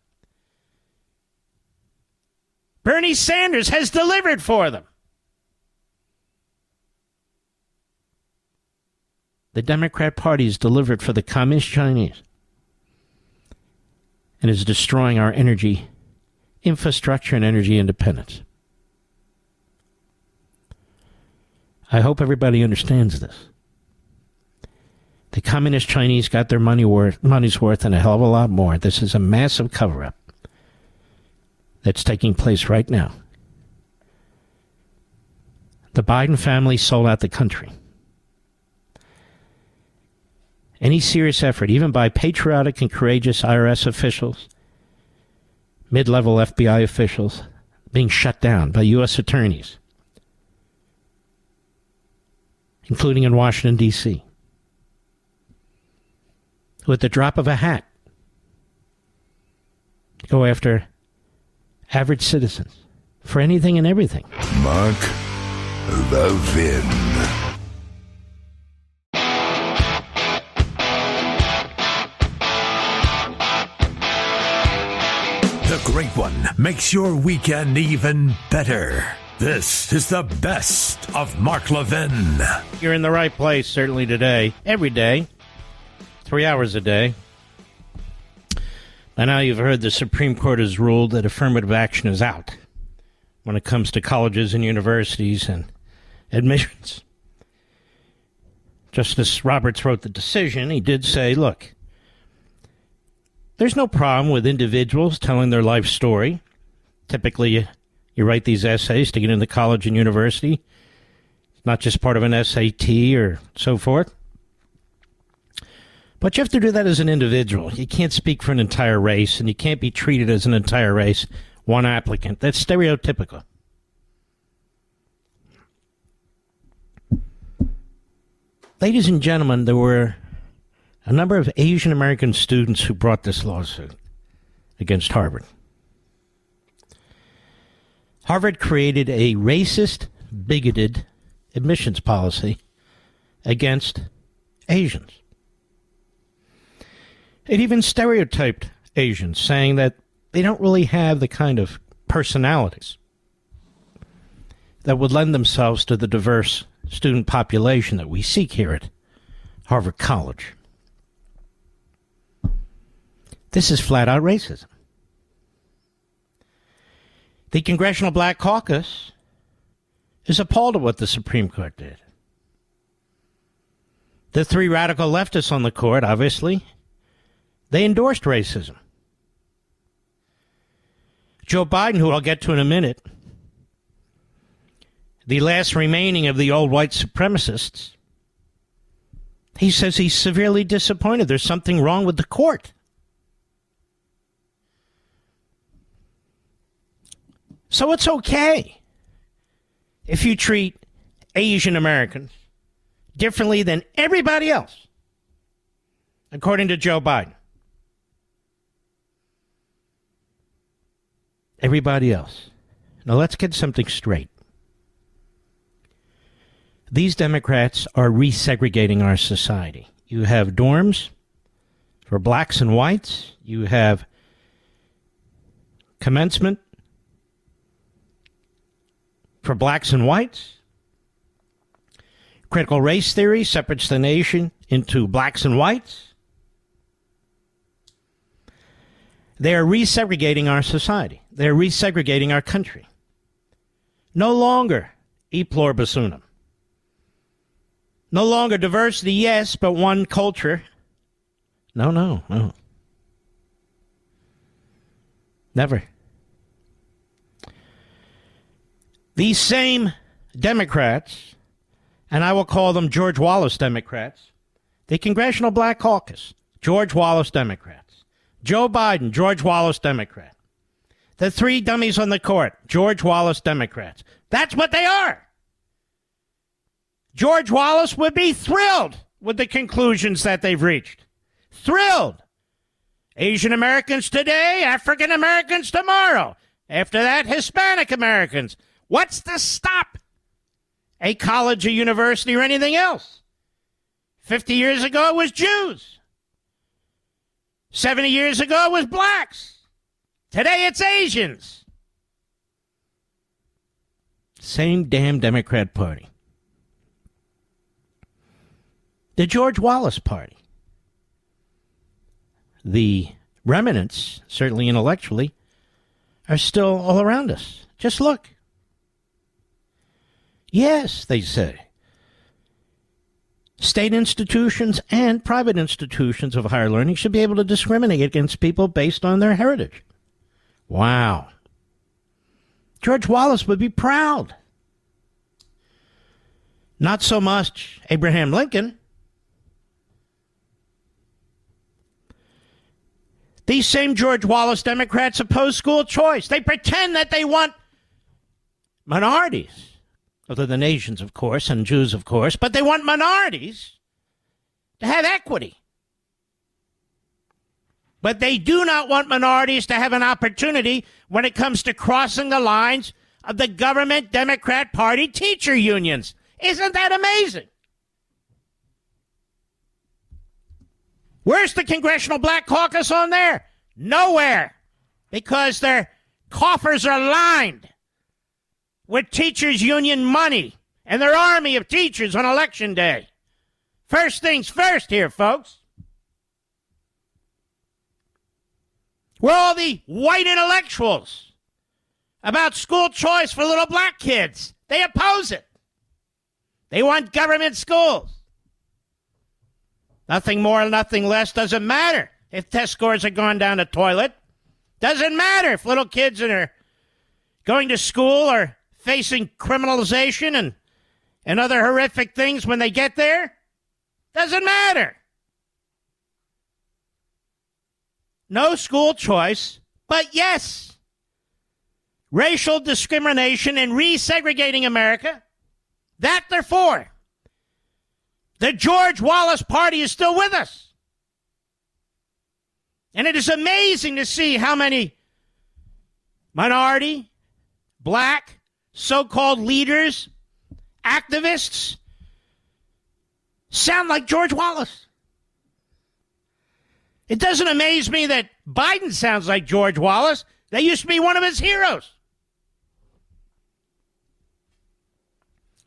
Bernie Sanders has delivered for them. The Democrat Party has delivered for the Communist Chinese and is destroying our energy infrastructure and energy independence. I hope everybody understands this. The communist Chinese got their money worth, money's worth and a hell of a lot more. This is a massive cover-up that's taking place right now. The Biden family sold out the country. Any serious effort, even by patriotic and courageous I R S officials, mid-level F B I officials, being shut down by U S attorneys, including in Washington, D C, who at the drop of a hat go after average citizens for anything and everything. Mark Levin. Great one makes your weekend even better. This is the best of Mark Levin. You're in the right place, certainly today. Every day. Three hours a day. By now you've heard the Supreme Court has ruled that affirmative action is out when it comes to colleges and universities and admissions. Justice Roberts wrote the decision. He did say, look, there's no problem with individuals telling their life story. Typically, you, you write these essays to get into college and university. It's not just part of an S A T or so forth. But you have to do that as an individual. You can't speak for an entire race, and you can't be treated as an entire race, one applicant. That's stereotypical. Ladies and gentlemen, there were a number of Asian American students who brought this lawsuit against Harvard. Harvard created a racist, bigoted admissions policy against Asians. It even stereotyped Asians, saying that they don't really have the kind of personalities that would lend themselves to the diverse student population that we seek here at Harvard College. This is flat-out racism. The Congressional Black Caucus is appalled at what the Supreme Court did. The three radical leftists on the court, obviously, they endorsed racism. Joe Biden, who I'll get to in a minute, the last remaining of the old white supremacists, he says he's severely disappointed. There's something wrong with the court. So it's okay if you treat Asian Americans differently than everybody else, according to Joe Biden. Everybody else. Now let's get something straight. These Democrats are resegregating our society. You have dorms for blacks and whites. You have commencement for blacks and whites. Critical race theory separates the nation into blacks and whites. They are resegregating our society. They are resegregating our country. No longer e pluribus unum. No longer diversity, yes, but one culture. No, no, no. Never. These same Democrats, and I will call them George Wallace Democrats, the Congressional Black Caucus, George Wallace Democrats, Joe Biden, George Wallace Democrat, the three dummies on the court, George Wallace Democrats. That's what they are. George Wallace would be thrilled with the conclusions that they've reached. Thrilled. Asian Americans today, African Americans tomorrow. After that, Hispanic Americans. What's to stop a college, a university, or anything else? Fifty years ago, it was Jews. Seventy years ago, it was blacks. Today, it's Asians. Same damn Democrat Party. The George Wallace Party. The remnants, certainly intellectually, are still all around us. Just look. Yes, they say. State institutions and private institutions of higher learning should be able to discriminate against people based on their heritage. Wow. George Wallace would be proud. Not so much Abraham Lincoln. These same George Wallace Democrats oppose school choice. They pretend that they want minorities. Other than Asians, of course, and Jews, of course, but they want minorities to have equity. But they do not want minorities to have an opportunity when it comes to crossing the lines of the government Democrat Party teacher unions. Isn't that amazing? Where's the Congressional Black Caucus on there? Nowhere. Because their coffers are lined with teachers' union money and their army of teachers on Election Day. First things first here, folks. We're all the white intellectuals about school choice for little black kids. They oppose it. They want government schools. Nothing more, nothing less. Doesn't matter if test scores are gone down the toilet. Doesn't matter if little kids are going to school or facing criminalization and, and other horrific things when they get there? Doesn't matter. No school choice, but yes, racial discrimination and resegregating America, that they're for. The George Wallace Party is still with us. And it is amazing to see how many minority, black, so-called leaders, activists, sound like George Wallace. It doesn't amaze me that Biden sounds like George Wallace. They used to be one of his heroes.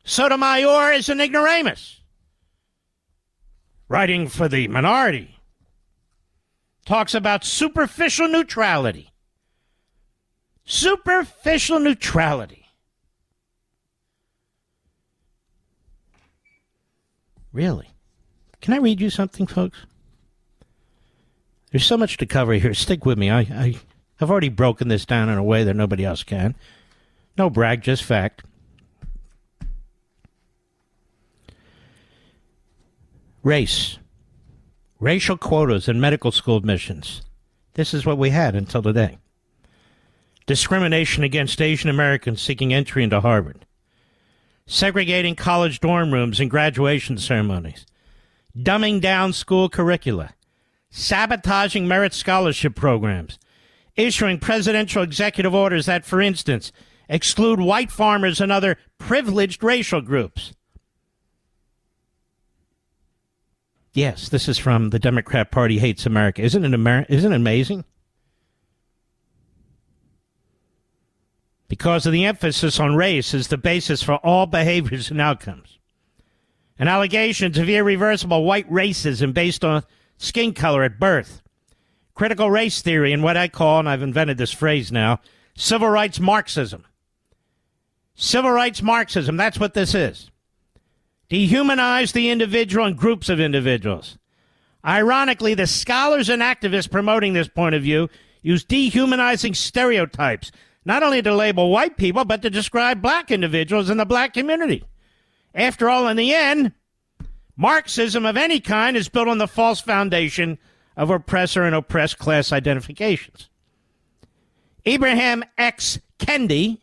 Sotomayor is an ignoramus, writing for the minority. Talks about superficial neutrality. Superficial neutrality. Really? Can I read you something, folks? There's so much to cover here. Stick with me. I, I, I've already broken this down in a way that nobody else can. No brag, just fact. Race. Racial quotas in medical school admissions. This is what we had until today. Discrimination against Asian Americans seeking entry into Harvard. Segregating college dorm rooms and graduation ceremonies, dumbing down school curricula, sabotaging merit scholarship programs, issuing presidential executive orders that, for instance, exclude white farmers and other privileged racial groups. Yes, this is from The Democrat Party Hates America. Isn't it, Amer- isn't it amazing? Because of the emphasis on race is the basis for all behaviors and outcomes. And allegations of irreversible white racism based on skin color at birth. Critical race theory and what I call, and I've invented this phrase now, civil rights Marxism. Civil rights Marxism, that's what this is. Dehumanize the individual and groups of individuals. Ironically, the scholars and activists promoting this point of view use dehumanizing stereotypes, not only to label white people, but to describe black individuals in the black community. After all, in the end, Marxism of any kind is built on the false foundation of oppressor and oppressed class identifications. Ibrahim X. Kendi,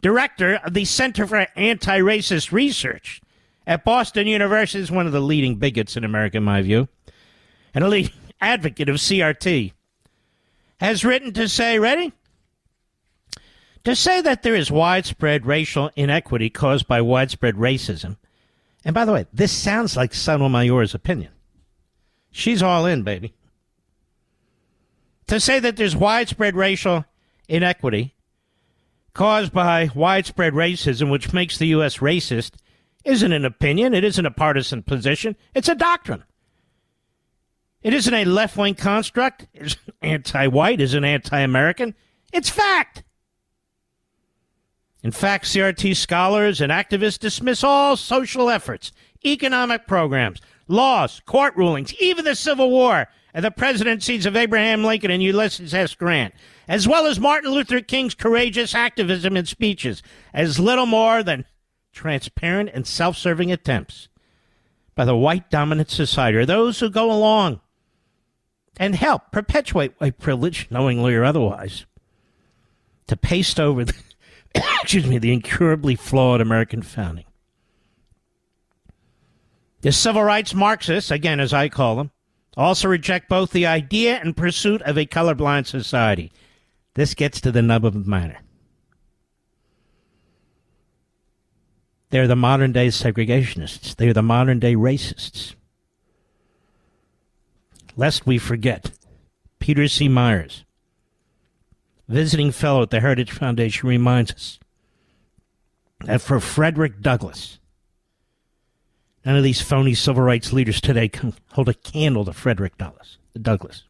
director of the Center for Anti-Racist Research at Boston University, is one of the leading bigots in America, in my view, and a leading advocate of C R T, has written to say, ready? To say that there is widespread racial inequity caused by widespread racism. And by the way, this sounds like Sotomayor's opinion. She's all in, baby. To say that there's widespread racial inequity caused by widespread racism, which makes the U S racist, isn't an opinion. It isn't a partisan position. It's a doctrine. It isn't a left-wing construct. It's anti-white. It's an anti-American. It's fact. In fact, C R T scholars and activists dismiss all social efforts, economic programs, laws, court rulings, even the Civil War and the presidencies of Abraham Lincoln and Ulysses S. Grant, as well as Martin Luther King's courageous activism and speeches, as little more than transparent and self-serving attempts by the white-dominant society, or those who go along and help perpetuate white privilege, knowingly or otherwise, to paste over the excuse me, the incurably flawed American founding. The civil rights Marxists, again, as I call them, also reject both the idea and pursuit of a colorblind society. This gets to the nub of the matter. They're the modern-day segregationists. They're the modern-day racists. Lest we forget, Peter C. Myers, visiting fellow at the Heritage Foundation, reminds us that for Frederick Douglass, none of these phony civil rights leaders today can hold a candle to Frederick Douglass. Douglass,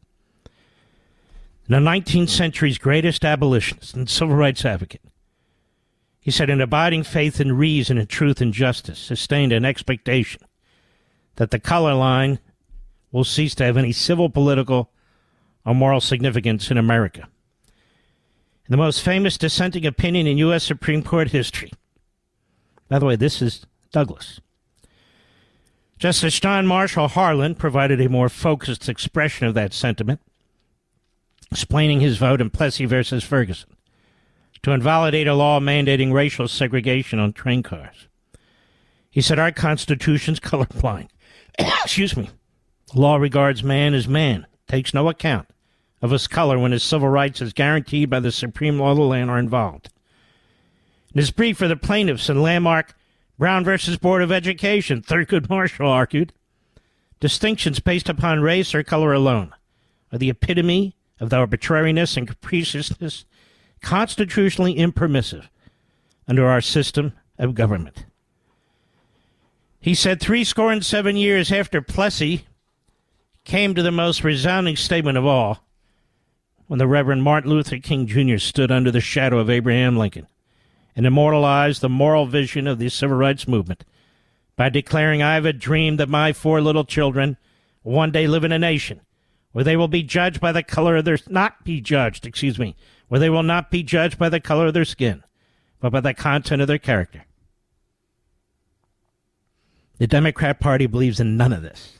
the nineteenth century's greatest abolitionist and civil rights advocate, he said, "An abiding faith in reason and truth and justice sustained an expectation that the color line will cease to have any civil, political, or moral significance in America." The most famous dissenting opinion in U S. Supreme Court history. By the way, this is Douglas. Justice John Marshall Harlan provided a more focused expression of that sentiment, explaining his vote in Plessy versus Ferguson to invalidate a law mandating racial segregation on train cars. He said, "Our Constitution's colorblind. Excuse me. Law regards man as man, takes no account of his color when his civil rights as guaranteed by the supreme law of the land are involved." In his brief for the plaintiffs in landmark Brown versus Board of Education, Thurgood Marshall argued, "Distinctions based upon race or color alone are the epitome of the arbitrariness and capriciousness constitutionally impermissive under our system of government." He said, three score and seven years after Plessy came to the most resounding statement of all, when the Reverend Martin Luther King Junior stood under the shadow of Abraham Lincoln and immortalized the moral vision of the civil rights movement by declaring, "I have a dream that my four little children one day live in a nation where they will be judged by the color of their not be judged, excuse me, where they will not be judged by the color of their skin, but by the content of their character." The Democrat Party believes in none of this.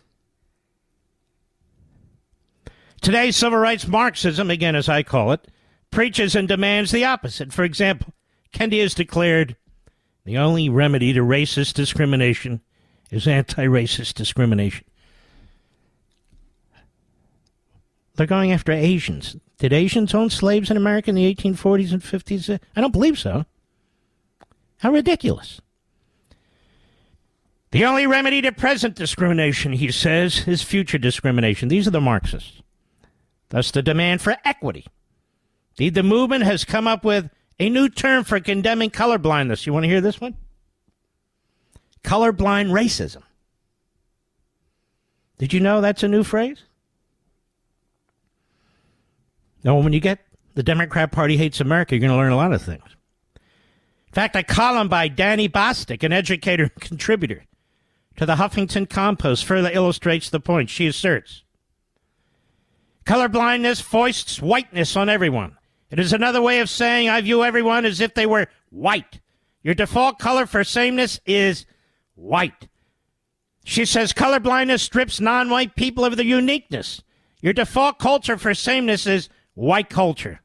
Today, civil rights Marxism, again as I call it, preaches and demands the opposite. For example, Kendi has declared the only remedy to racist discrimination is anti-racist discrimination. They're going after Asians. Did Asians own slaves in America in the eighteen forties and fifties? I don't believe so. How ridiculous. The only remedy to present discrimination, he says, is future discrimination. These are the Marxists. Thus, the demand for equity. The, the movement has come up with a new term for condemning colorblindness. You want to hear this one? Colorblind racism. Did you know that's a new phrase? Now, when you get The Democrat Party Hates America, you're going to learn a lot of things. In fact, I column by Danny Bostic, an educator and contributor to the Huffington Post, further illustrates the point. She asserts, colorblindness foists whiteness on everyone. It is another way of saying I view everyone as if they were white. Your default color for sameness is white. She says colorblindness strips non-white people of their uniqueness. Your default culture for sameness is white culture.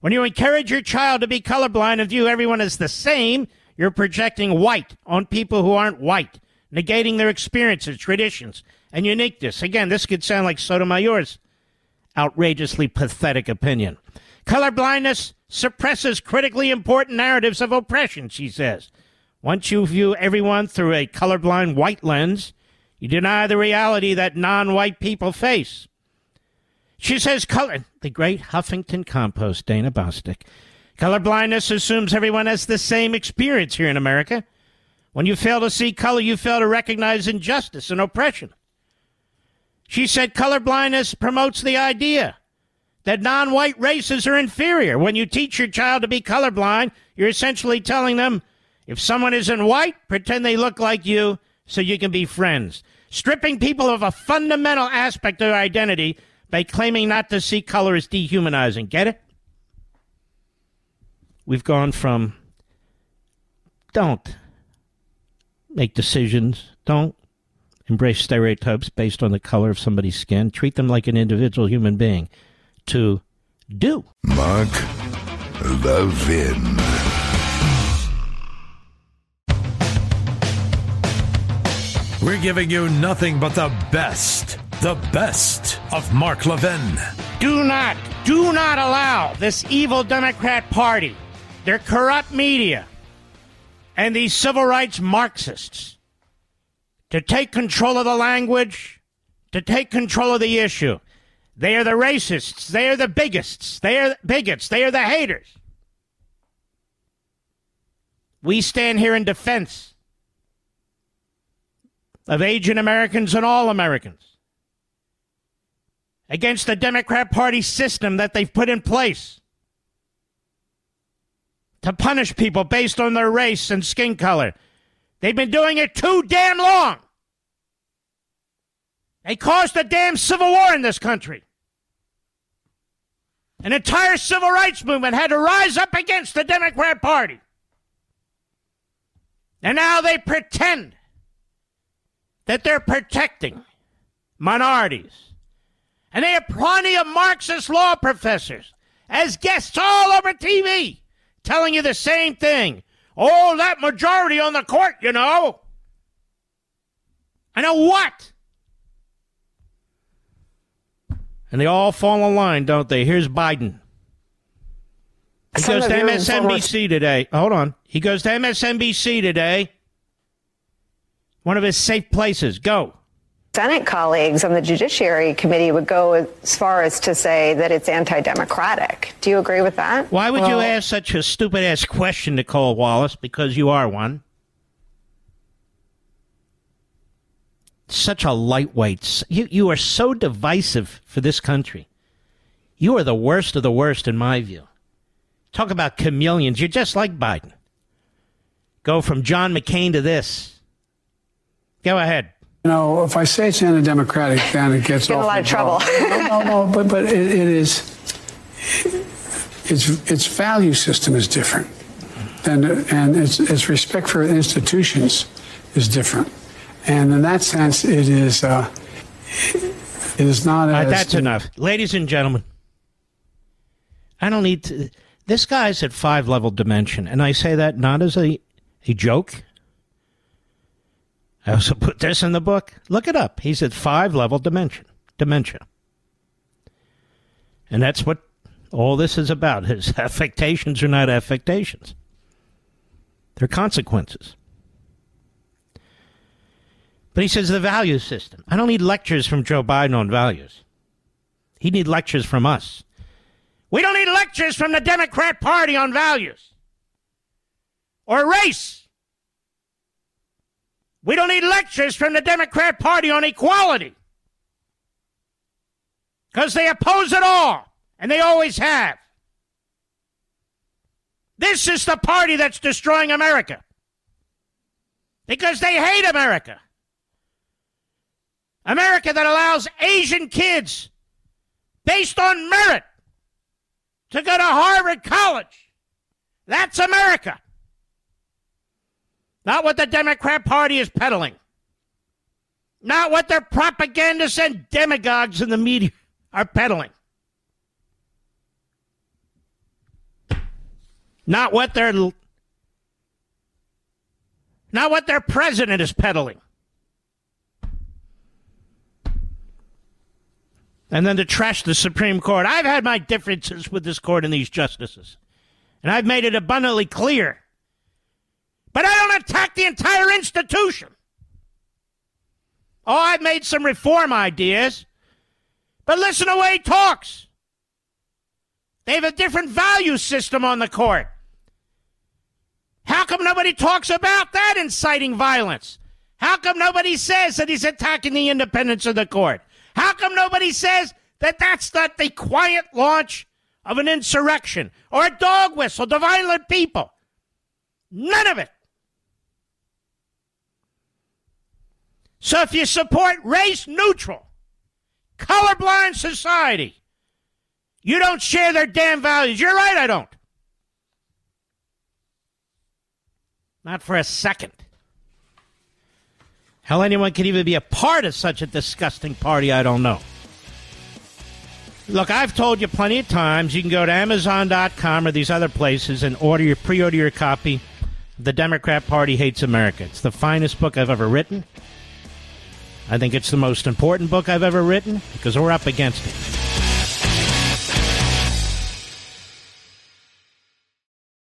When you encourage your child to be colorblind and view everyone as the same, you're projecting white on people who aren't white, negating their experiences, traditions, and uniqueness. Again, this could sound like Sotomayor's outrageously pathetic opinion. Colorblindness suppresses critically important narratives of oppression, she says. Once you view everyone through a colorblind white lens, you deny the reality that non-white people face. She says, color, the great Huffington Post, Dana Bostic, colorblindness assumes everyone has the same experience here in America. When you fail to see color, you fail to recognize injustice and oppression. She said colorblindness promotes the idea that non-white races are inferior. When you teach your child to be colorblind, you're essentially telling them, if someone isn't white, pretend they look like you so you can be friends. Stripping people of a fundamental aspect of their identity by claiming not to see color is dehumanizing. Get it? We've gone from don't make decisions, don't embrace stereotypes based on the color of somebody's skin, treat them like an individual human being, to do. Mark Levin. We're giving you nothing but the best, the best of Mark Levin. Do not, do not allow this evil Democrat Party, their corrupt media, and these civil rights Marxists to take control of the language, to take control of the issue. They are the racists. They are the bigots. They are the bigots. They are the haters. We stand here in defense of Asian Americans and all Americans against the Democrat Party system that they've put in place to punish people based on their race and skin color. They've been doing it too damn long. They caused a damn civil war in this country. An entire civil rights movement had to rise up against the Democrat Party. And now they pretend that they're protecting minorities. And they have plenty of Marxist law professors as guests all over T V telling you the same thing. Oh, that majority on the court, you know. I know what? And they all fall in line, don't they? Here's Biden. He goes to M S N B C today. Hold on. He goes to M S N B C today. One of his safe places. Go. Senate colleagues on the Judiciary Committee would go as far as to say that it's anti-democratic. Do you agree with that? Why would well, you ask such a stupid-ass question, Nicole Wallace? Because you are one. Such a lightweight. You, you are so divisive for this country. You are the worst of the worst, in my view. Talk about chameleons. You're just like Biden. Go from John McCain to this. Go ahead. You know, if I say it's anti-democratic, then it gets in a lot of trouble. no, no, no, but, but it, it is. Its its value system is different, and and its its respect for institutions is different, and in that sense, it is. Uh, it is not. All right, as that's th- enough, ladies and gentlemen. I don't need to. This guy's at five level dimension, and I say that not as a a joke. I also put this in the book. Look it up. He's at five-level dimension, dementia. And that's what all this is about. His affectations are not affectations. They're consequences. But he says the value system. I don't need lectures from Joe Biden on values. He needs lectures from us. We don't need lectures from the Democrat Party on values. Or race. We don't need lectures from the Democrat Party on equality. Because they oppose it all. And they always have. This is the party that's destroying America because they hate America. America that allows Asian kids based on merit to go to Harvard College. That's America. Not what the Democrat Party is peddling. Not what their propagandists and demagogues in the media are peddling. Not what their not what their president is peddling. And then to trash the Supreme Court. I've had my differences with this court and these justices. And I've made it abundantly clear. But I don't attack the entire institution. Oh, I've made some reform ideas. But listen to the way he talks. They have a different value system on the court. How come nobody talks about that inciting violence? How come nobody says that he's attacking the independence of the court? How come nobody says that that's not the quiet launch of an insurrection or a dog whistle to violent people? None of it. So if you support race-neutral, colorblind society, you don't share their damn values. You're right, I don't. Not for a second. How anyone could even be a part of such a disgusting party, I don't know. Look, I've told you plenty of times, you can go to Amazon dot com or these other places and order your pre-order your copy of The Democrat Party Hates America. It's the finest book I've ever written. I think it's the most important book I've ever written because we're up against it.